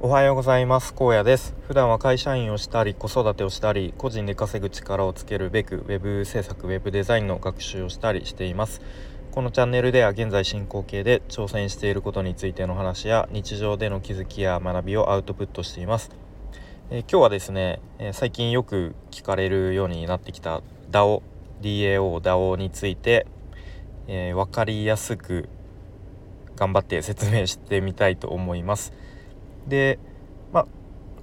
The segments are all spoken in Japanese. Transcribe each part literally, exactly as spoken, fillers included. おはようございます。高野です。普段は会社員をしたり、子育てをしたり、個人で稼ぐ力をつけるべく、ウェブ制作、ウェブデザインの学習をしたりしています。このチャンネルでは現在進行形で挑戦していることについての話や、日常での気づきや学びをアウトプットしています。えー、今日はですね、えー、最近よく聞かれるようになってきた ダオ、ディーエーオー、ダオ について、えー、分かりやすく頑張って説明してみたいと思います。で、ま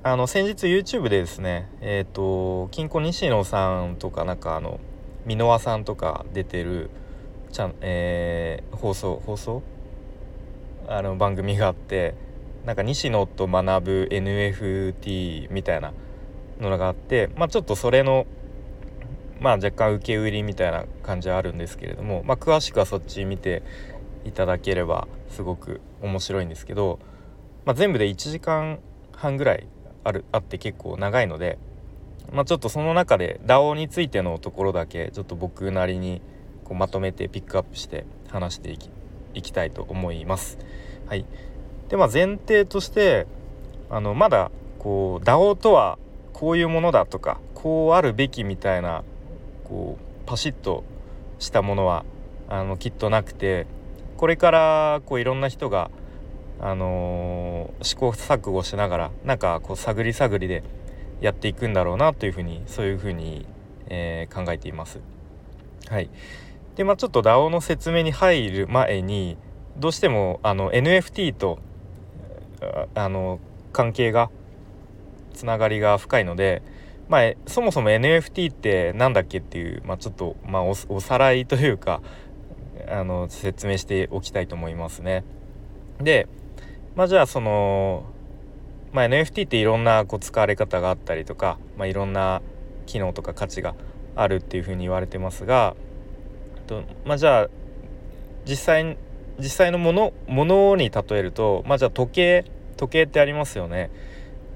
あ、あの先日 YouTube でですね、えっと金庫西野さんとかなんかあの美濃和さんとか出てるちゃん、えー、放送放送あの番組があって、なんか西野と学ぶ エヌエフティー みたいなのがあって、まあ、ちょっとそれの、まあ、若干受け売りみたいな感じはあるんですけれども、まあ、詳しくはそっち見ていただければすごく面白いんですけど。まあ、全部でいちじかんはんぐらいあるあって結構長いので、まあ、ちょっとその中で ダオ についてのところだけちょっと僕なりにこうまとめてピックアップして話してい き, いきたいと思います、はい。でまあ、前提としてあのまだこう ダオ とはこういうものだとかこうあるべきみたいなこうパシッとしたものはあのきっとなくて、これからこういろんな人があのー、試行錯誤しながらなんかこう探り探りでやっていくんだろうなというふうにそういうふうに、えー、考えています。はい。でまあちょっと ダオ の説明に入る前にどうしてもあの エヌエフティー とあの関係がつながりが深いので、まあそもそも エヌエフティー ってなんだっけっていうまあちょっとまあ お, おさらいというかあの説明しておきたいと思いますね。でまあ、じゃあその、まあ、エヌエフティー っていろんなこう使われ方があったりとか、まあ、いろんな機能とか価値があるっていうふうに言われてますが、と、まあ、じゃあ実際、実際のもの、ものに例えると、まあ、じゃあ時計時計ってありますよね。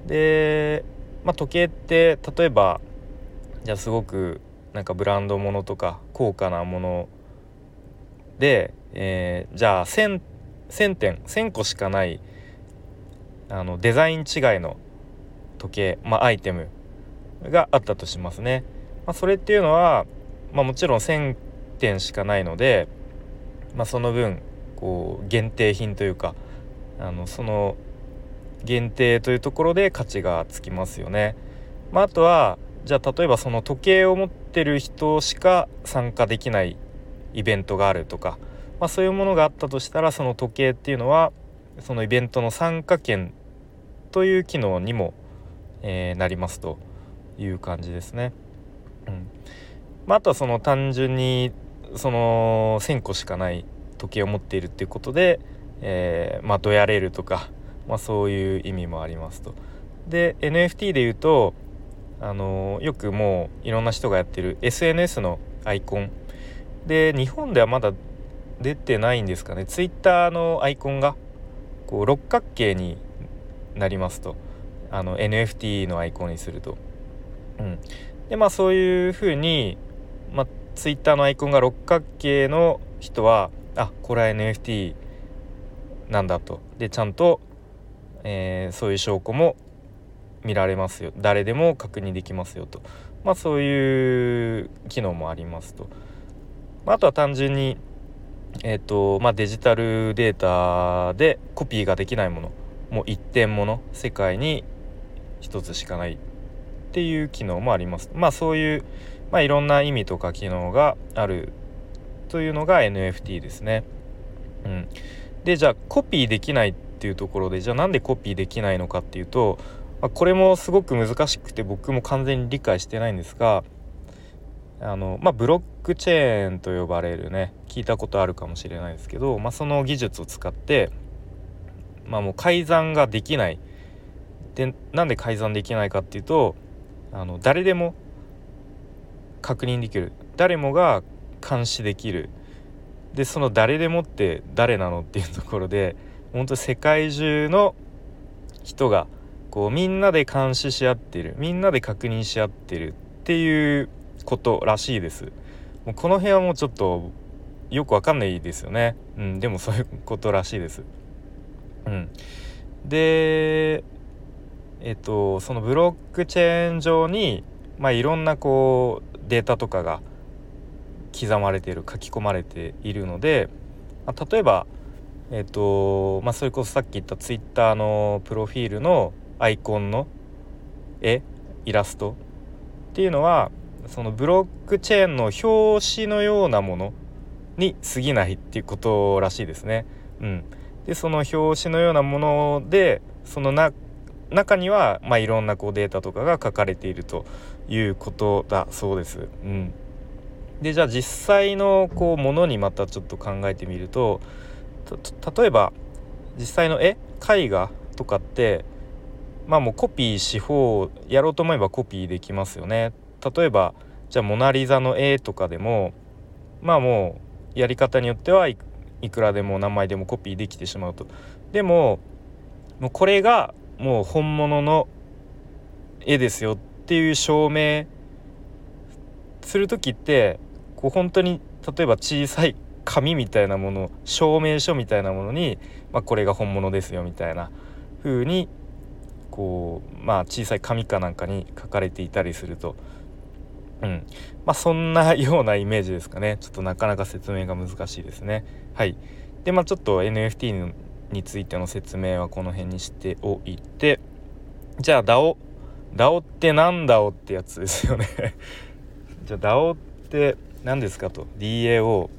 で、まあ、時計って例えばじゃあすごくなんかブランドものとか高価なもので、えー、じゃあせんせんてんせんこしかないあのデザイン違いの時計、まあ、アイテムがあったとしますね、まあ、それっていうのは、まあ、もちろんせんてんしかないので、まあ、その分こう限定品というかあのその限定というところで価値がつきますよね、まあ、あとはじゃあ例えばその時計を持ってる人しか参加できないイベントがあるとか、まあ、そういうものがあったとしたらその時計っていうのはそのイベントの参加権という機能にも、えー、なりますという感じですね、うん。まあ、あとはその単純にそのせんこしかない時計を持っているっていうことで、えーまあ、どやれるとか、まあ、そういう意味もありますと。で エヌエフティー でいうと、あのー、よくもういろんな人がやってる エスエヌエス のアイコンで日本ではまだ出てないんですかね。ツイッターのアイコンがこう六角形になりますと、あの エヌエフティー のアイコンにすると、うん、でまあそういうふうに、まあ、ツイッターのアイコンが六角形の人はあこれは エヌエフティー なんだと。でちゃんと、えー、そういう証拠も見られますよ、誰でも確認できますよと、まあそういう機能もありますと。まあ、あとは単純にえーとまあ、デジタルデータでコピーができないものもう一点もの世界に一つしかないっていう機能もあります。まあそういう、まあ、いろんな意味とか機能があるというのが エヌエフティー ですね、うん、でじゃあコピーできないっていうところでじゃあなんでコピーできないのかっていうと、まあ、これもすごく難しくて僕も完全に理解してないんですが、あのまあ、ブロックチェーンと呼ばれるね、聞いたことあるかもしれないですけど、まあ、その技術を使って、まあ、もう改ざんができない。でなんで改ざんできないかっていうと、あの誰でも確認できる、誰もが監視できる。でその誰でもって誰なのっていうところで本当世界中の人がこうみんなで監視し合ってる、みんなで確認し合ってるっていうことらしいです。もうこの辺はもうちょっとよくわかんないですよね、うん、でもそういうことらしいです、うん。でえっと、そのブロックチェーン上に、まあ、いろんなこうデータとかが刻まれている、書き込まれているので、まあ、例えば、えっとまあ、それこそさっき言ったツイッターのプロフィールのアイコンの絵、イラストっていうのはそのブロックチェーンの表紙のようなものに過ぎないっていうことらしいですね。うん、でその表紙のようなものでそのな中には、まあ、いろんなこうデータとかが書かれているということだそうです。うん、でじゃあ実際のこうものにまたちょっと考えてみる と, と例えば実際の絵絵画とかって、まあ、もうコピーし方やろうと思えばコピーできますよね。例えばじゃあモナリザの絵とかでもまあもうやり方によってはいくらでも何枚でもコピーできてしまうと。でももうこれがもう本物の絵ですよっていう証明する時ってこう本当に例えば小さい紙みたいなもの、証明書みたいなものに、まあ、これが本物ですよみたいな風にこう、まあ、小さい紙かなんかに書かれていたりすると、うんまあ、そんなようなイメージですかね。ちょっとなかなか説明が難しいですね。はい。でまあちょっと エヌエフティー のについての説明はこの辺にしておいて、じゃあ ダオ、ダオ ってなんだおってやつですよねじゃあ ダオ って何ですかと ダオ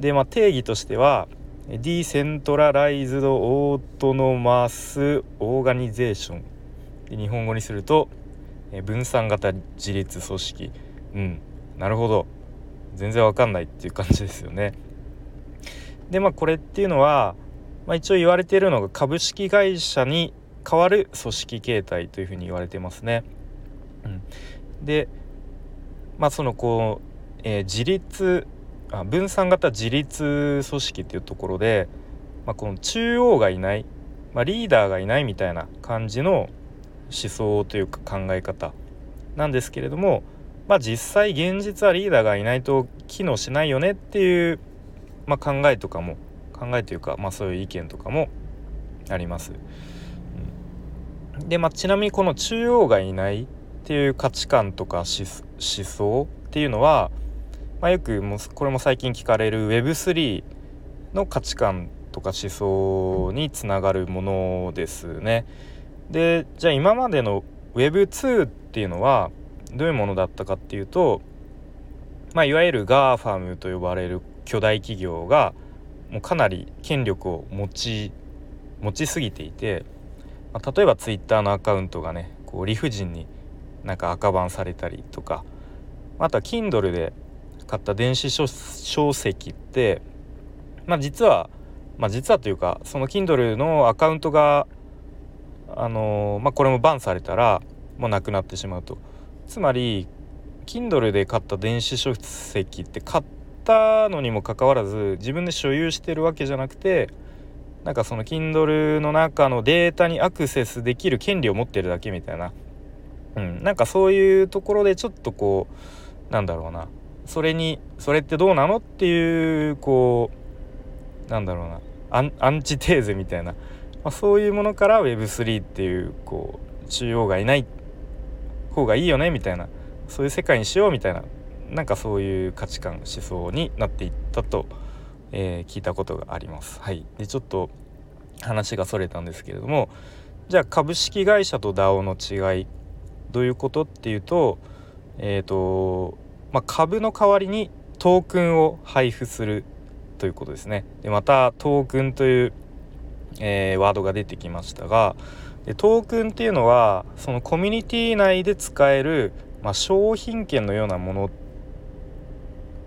で、まあ、定義としてはディセントラライズドオートノマスオーガニゼーションで日本語にすると分散型自立組織。うん、なるほど、全然わかんないっていう感じですよね。でまあこれっていうのはまあ、一応言われているのが株式会社に代わる組織形態というふうに言われてますね。うん、で、まあ、そのこう、えー、自立あ分散型自立組織っていうところで、まあ、この中央がいない、まあ、リーダーがいないみたいな感じの思想というか考え方なんですけれども、まあ、実際現実はリーダーがいないと機能しないよねっていう、まあ、考えとかも考えというか、まあ、そういう意見とかもあります。で、まあ、ちなみにこの中央がいないっていう価値観とか思想っていうのは、まあ、よくもこれも最近聞かれる ウェブスリー の価値観とか思想につながるものですね。でじゃあ今までの ウェブツー っていうのはどういうものだったかっていうと、まあ、いわゆる ガーファム と呼ばれる巨大企業がもうかなり権力を持ち持ちすぎていて、まあ、例えばツイッターのアカウントがねこう理不尽になんか赤バンされたりとか、あとは キンドル で買った電子 書, 書籍って、まあ、実は、まあ、実はというかその キンドル のアカウントが、あのーまあ、これもバンされたらもうなくなってしまうと。つまり キンドル で買った電子書籍って買ってたのにもかかわらず自分で所有してるわけじゃなくて、なんかその キンドル の中のデータにアクセスできる権利を持ってるだけみたいな、うん、なんかそういうところでちょっとこうなんだろうな、それにそれってどうなのっていうこうなんだろうなアン、アンチテーゼみたいな、まあ、そういうものから ウェブスリー っていうこう中央がいない方がいいよねみたいな、そういう世界にしようみたいな、なんかそういう価値観思想になっていったと、えー、聞いたことがあります。はい、でちょっと話がそれたんですけれども、じゃあ株式会社と ダオ の違いどういうことっていうと、えーとまあ、株の代わりにトークンを配布するということですね。でまたトークンという、えー、ワードが出てきましたが、でトークンっていうのはそのコミュニティ内で使える、まあ、商品券のようなもの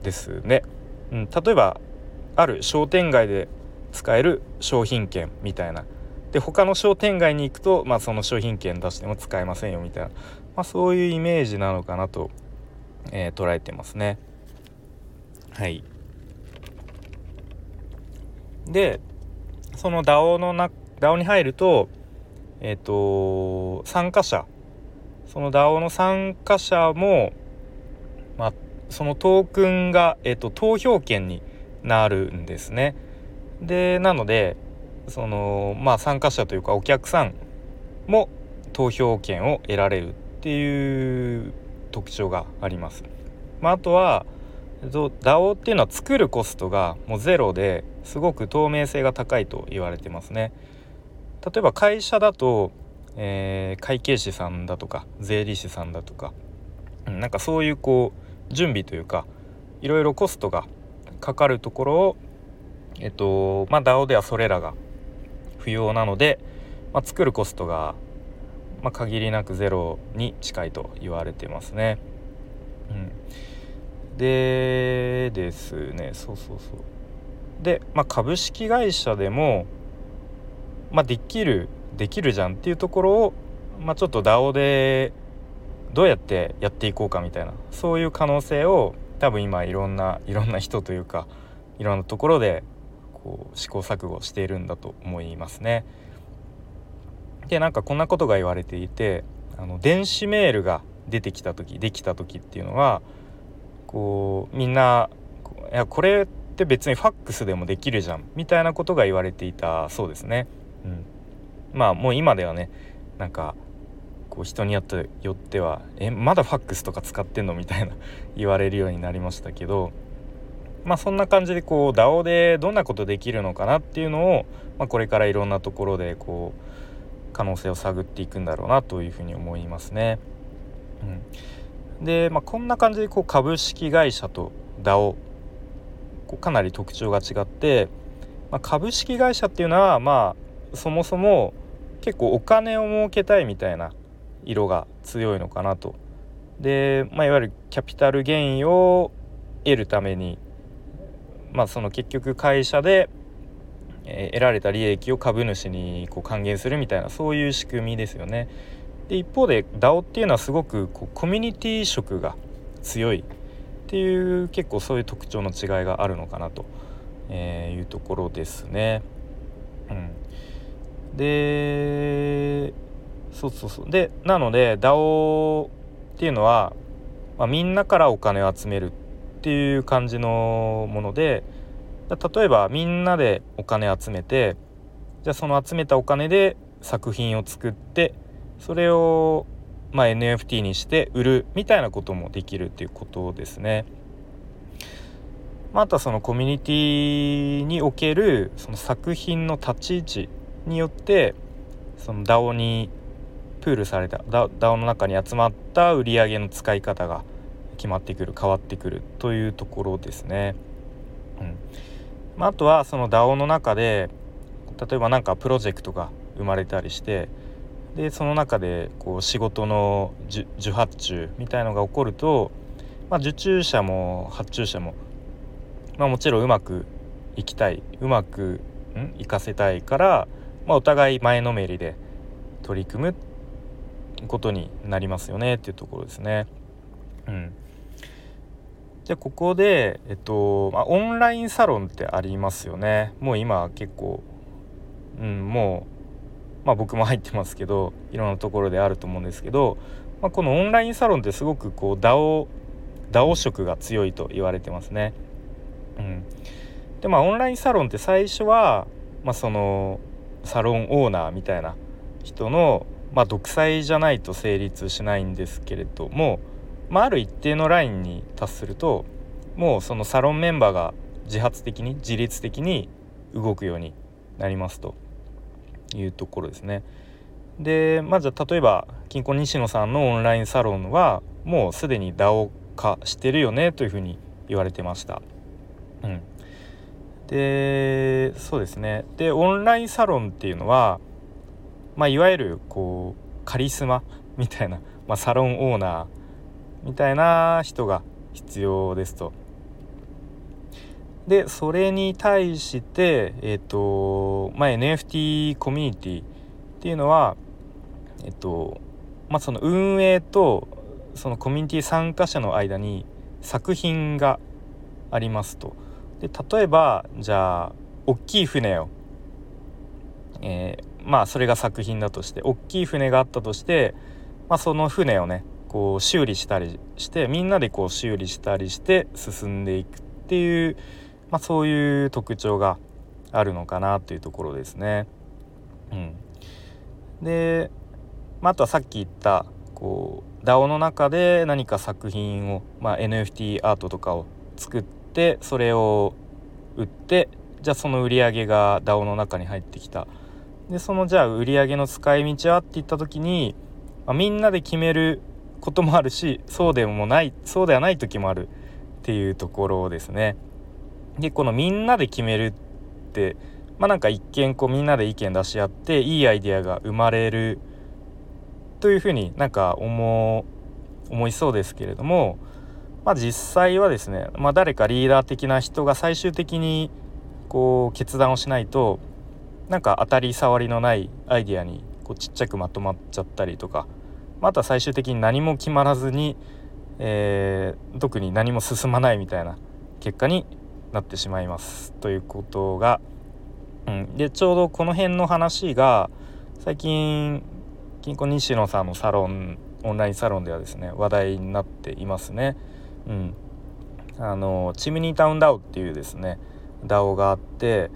ですね。うん、例えばある商店街で使える商品券みたいなで、他の商店街に行くと、まあ、その商品券出しても使えませんよみたいな、まあ、そういうイメージなのかなと、えー、捉えてますね。はい。でその ダオ のな ダオ に入ると、えっと参加者、その ダオ の参加者もまあそのトークンが、えーと、投票権になるんですね。でなのでその、まあ、参加者というかお客さんも投票権を得られるっていう特徴があります。まあ、あとは ダオ っていうのは作るコストがもうゼロですごく透明性が高いと言われてますね。例えば会社だと、えー、会計士さんだとか税理士さんだとかなんかそういうこう準備というかいろいろコストがかかるところを、えっとまあ、ダオ ではそれらが不要なので、まあ、作るコストが、まあ、限りなくゼロに近いと言われてますね。うん、でですねそうそうそうで、まあ、株式会社でも、まあ、できるできるじゃんっていうところを、まあ、ちょっと ダオ でどうやってやっていこうかみたいなそういう可能性を多分今いろんないろんな人というかいろんなところでこう試行錯誤しているんだと思いますね。でなんかこんなことが言われていてあの電子メールが出てきた時できた時っていうのはこうみんないやこれって別にファックスでもできるじゃんみたいなことが言われていたそうですね。うん、まあもう今ではねなんかこう人によってはえまだファックスとか使ってんのみたいな言われるようになりましたけど、まあ、そんな感じでこう ダオ でどんなことできるのかなっていうのを、まあ、これからいろんなところでこう可能性を探っていくんだろうなというふうに思いますね。うん、で、まあ、こんな感じでこう株式会社と ダオ こうかなり特徴が違って、まあ、株式会社っていうのは、まあ、そもそも結構お金を儲けたいみたいな色が強いのかなと。で、まあ、いわゆるキャピタルゲインを得るために、まあ、その結局会社で得られた利益を株主にこう還元するみたいなそういう仕組みですよね。で一方で ダオ っていうのはすごくこうコミュニティ色が強いっていう結構そういう特徴の違いがあるのかなというところですね。うん、でそうそうそうでなので ダオ っていうのは、まあ、みんなからお金を集めるっていう感じのもので例えばみんなでお金集めてじゃあその集めたお金で作品を作ってそれをまあ エヌエフティー にして売るみたいなこともできるっていうことですね。またそのコミュニティにおけるその作品の立ち位置によってその ダオ にプールされた ダオ の中に集まった売り上げの使い方が決まってくる変わってくるというところですね。うんまあ、あとはその ダオ の中で例えばなんかプロジェクトが生まれたりしてでその中でこう仕事の受発注みたいのが起こると、まあ、受注者も発注者も、まあ、もちろんうまくいきたいうまくんいかせたいから、まあ、お互い前のめりで取り組むことになりますよねっていうところですね。うん、じゃあここで、えっとまあ、オンラインサロンってありますよね。もう今結構、うん、もう、まあ、僕も入ってますけどいろんなところであると思うんですけど、まあ、このオンラインサロンってすごくこう ダオ ダオ 色が強いと言われてますね。うん、でまあオンラインサロンって最初は、まあ、そのサロンオーナーみたいな人の、まあ、独裁じゃないと成立しないんですけれどもまあ、ある一定のラインに達するともうそのサロンメンバーが自発的に自律的に動くようになりますというところですね。でまあ、じゃあ例えば金婚西野さんのオンラインサロンはもうすでに ダオ 化してるよねというふうに言われてました。うん、でそうですねでオンラインサロンっていうのは、まあ、いわゆるこうカリスマみたいな、まあ、サロンオーナーみたいな人が必要ですと。でそれに対して、えーとまあ、エヌエフティー コミュニティっていうのは、えーとまあ、その運営とそのコミュニティ参加者の間に作品がありますと。で例えばじゃあ大きい船を、えー、まあそれが作品だとして大きい船があったとして、まあ、その船をねこう修理したりしてみんなでこう修理したりして進んでいくっていう、まあ、そういう特徴があるのかなというところですね。うん、で、まあ、あとはさっき言ったこう ダオ の中で何か作品を、まあ、エヌエフティー アートとかを作って、それを売って、じゃあその売り上げが ダオ の中に入ってきた。でそのじゃあ売り上げの使い道はっていった時に、まあ、みんなで決めることもあるし、そうでもない、そうではない時もあるっていうところですね。でこのみんなで決めるって、まあ、なんか一見こうみんなで意見出し合っていいアイデアが生まれるというふうになんか思う、思いそうですけれども、まあ、実際はですね、まあ、誰かリーダー的な人が最終的にこう決断をしないと、なんか当たり障りのないアイデアにこうちっちゃくまとまっちゃったりとか、また最終的に何も決まらずに、えー、特に何も進まないみたいな結果になってしまいますということが、うん、でちょうどこの辺の話が最近金庫西野さんのサロン、オンラインサロンではですね話題になっていますね、うん、あのチムニータウン ダオ っていうですね ダオ があって、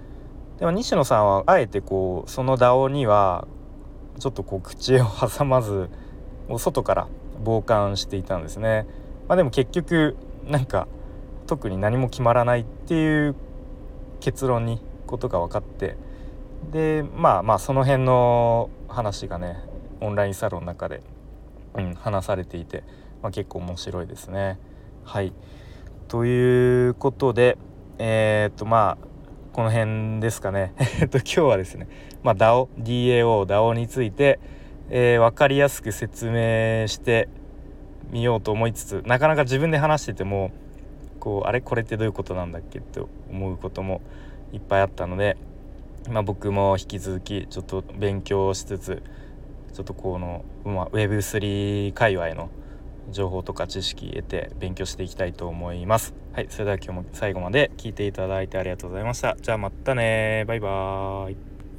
でも西野さんはあえてこうその ダオ にはちょっとこう口を挟まず外から傍観していたんですね、まあ、でも結局なんか特に何も決まらないっていう結論にことが分かって、でまあまあその辺の話がねオンラインサロンの中で、うん、話されていて、まあ、結構面白いですね。はいということでえー、っとまあこの辺ですかねえっと今日はですね、まあ、ダオ ダオ ダオ についてえー、分かりやすく説明してみようと思いつつ、なかなか自分で話しててもこうあれこれってどういうことなんだっけって思うこともいっぱいあったので、まあ、僕も引き続きちょっと勉強しつつ、ちょっとこの、まあ、ウェブスリー 界隈の情報とか知識得て勉強していきたいと思います。はい、それでは今日も最後まで聞いていただいてありがとうございました。じゃあまたね、バイバーイ。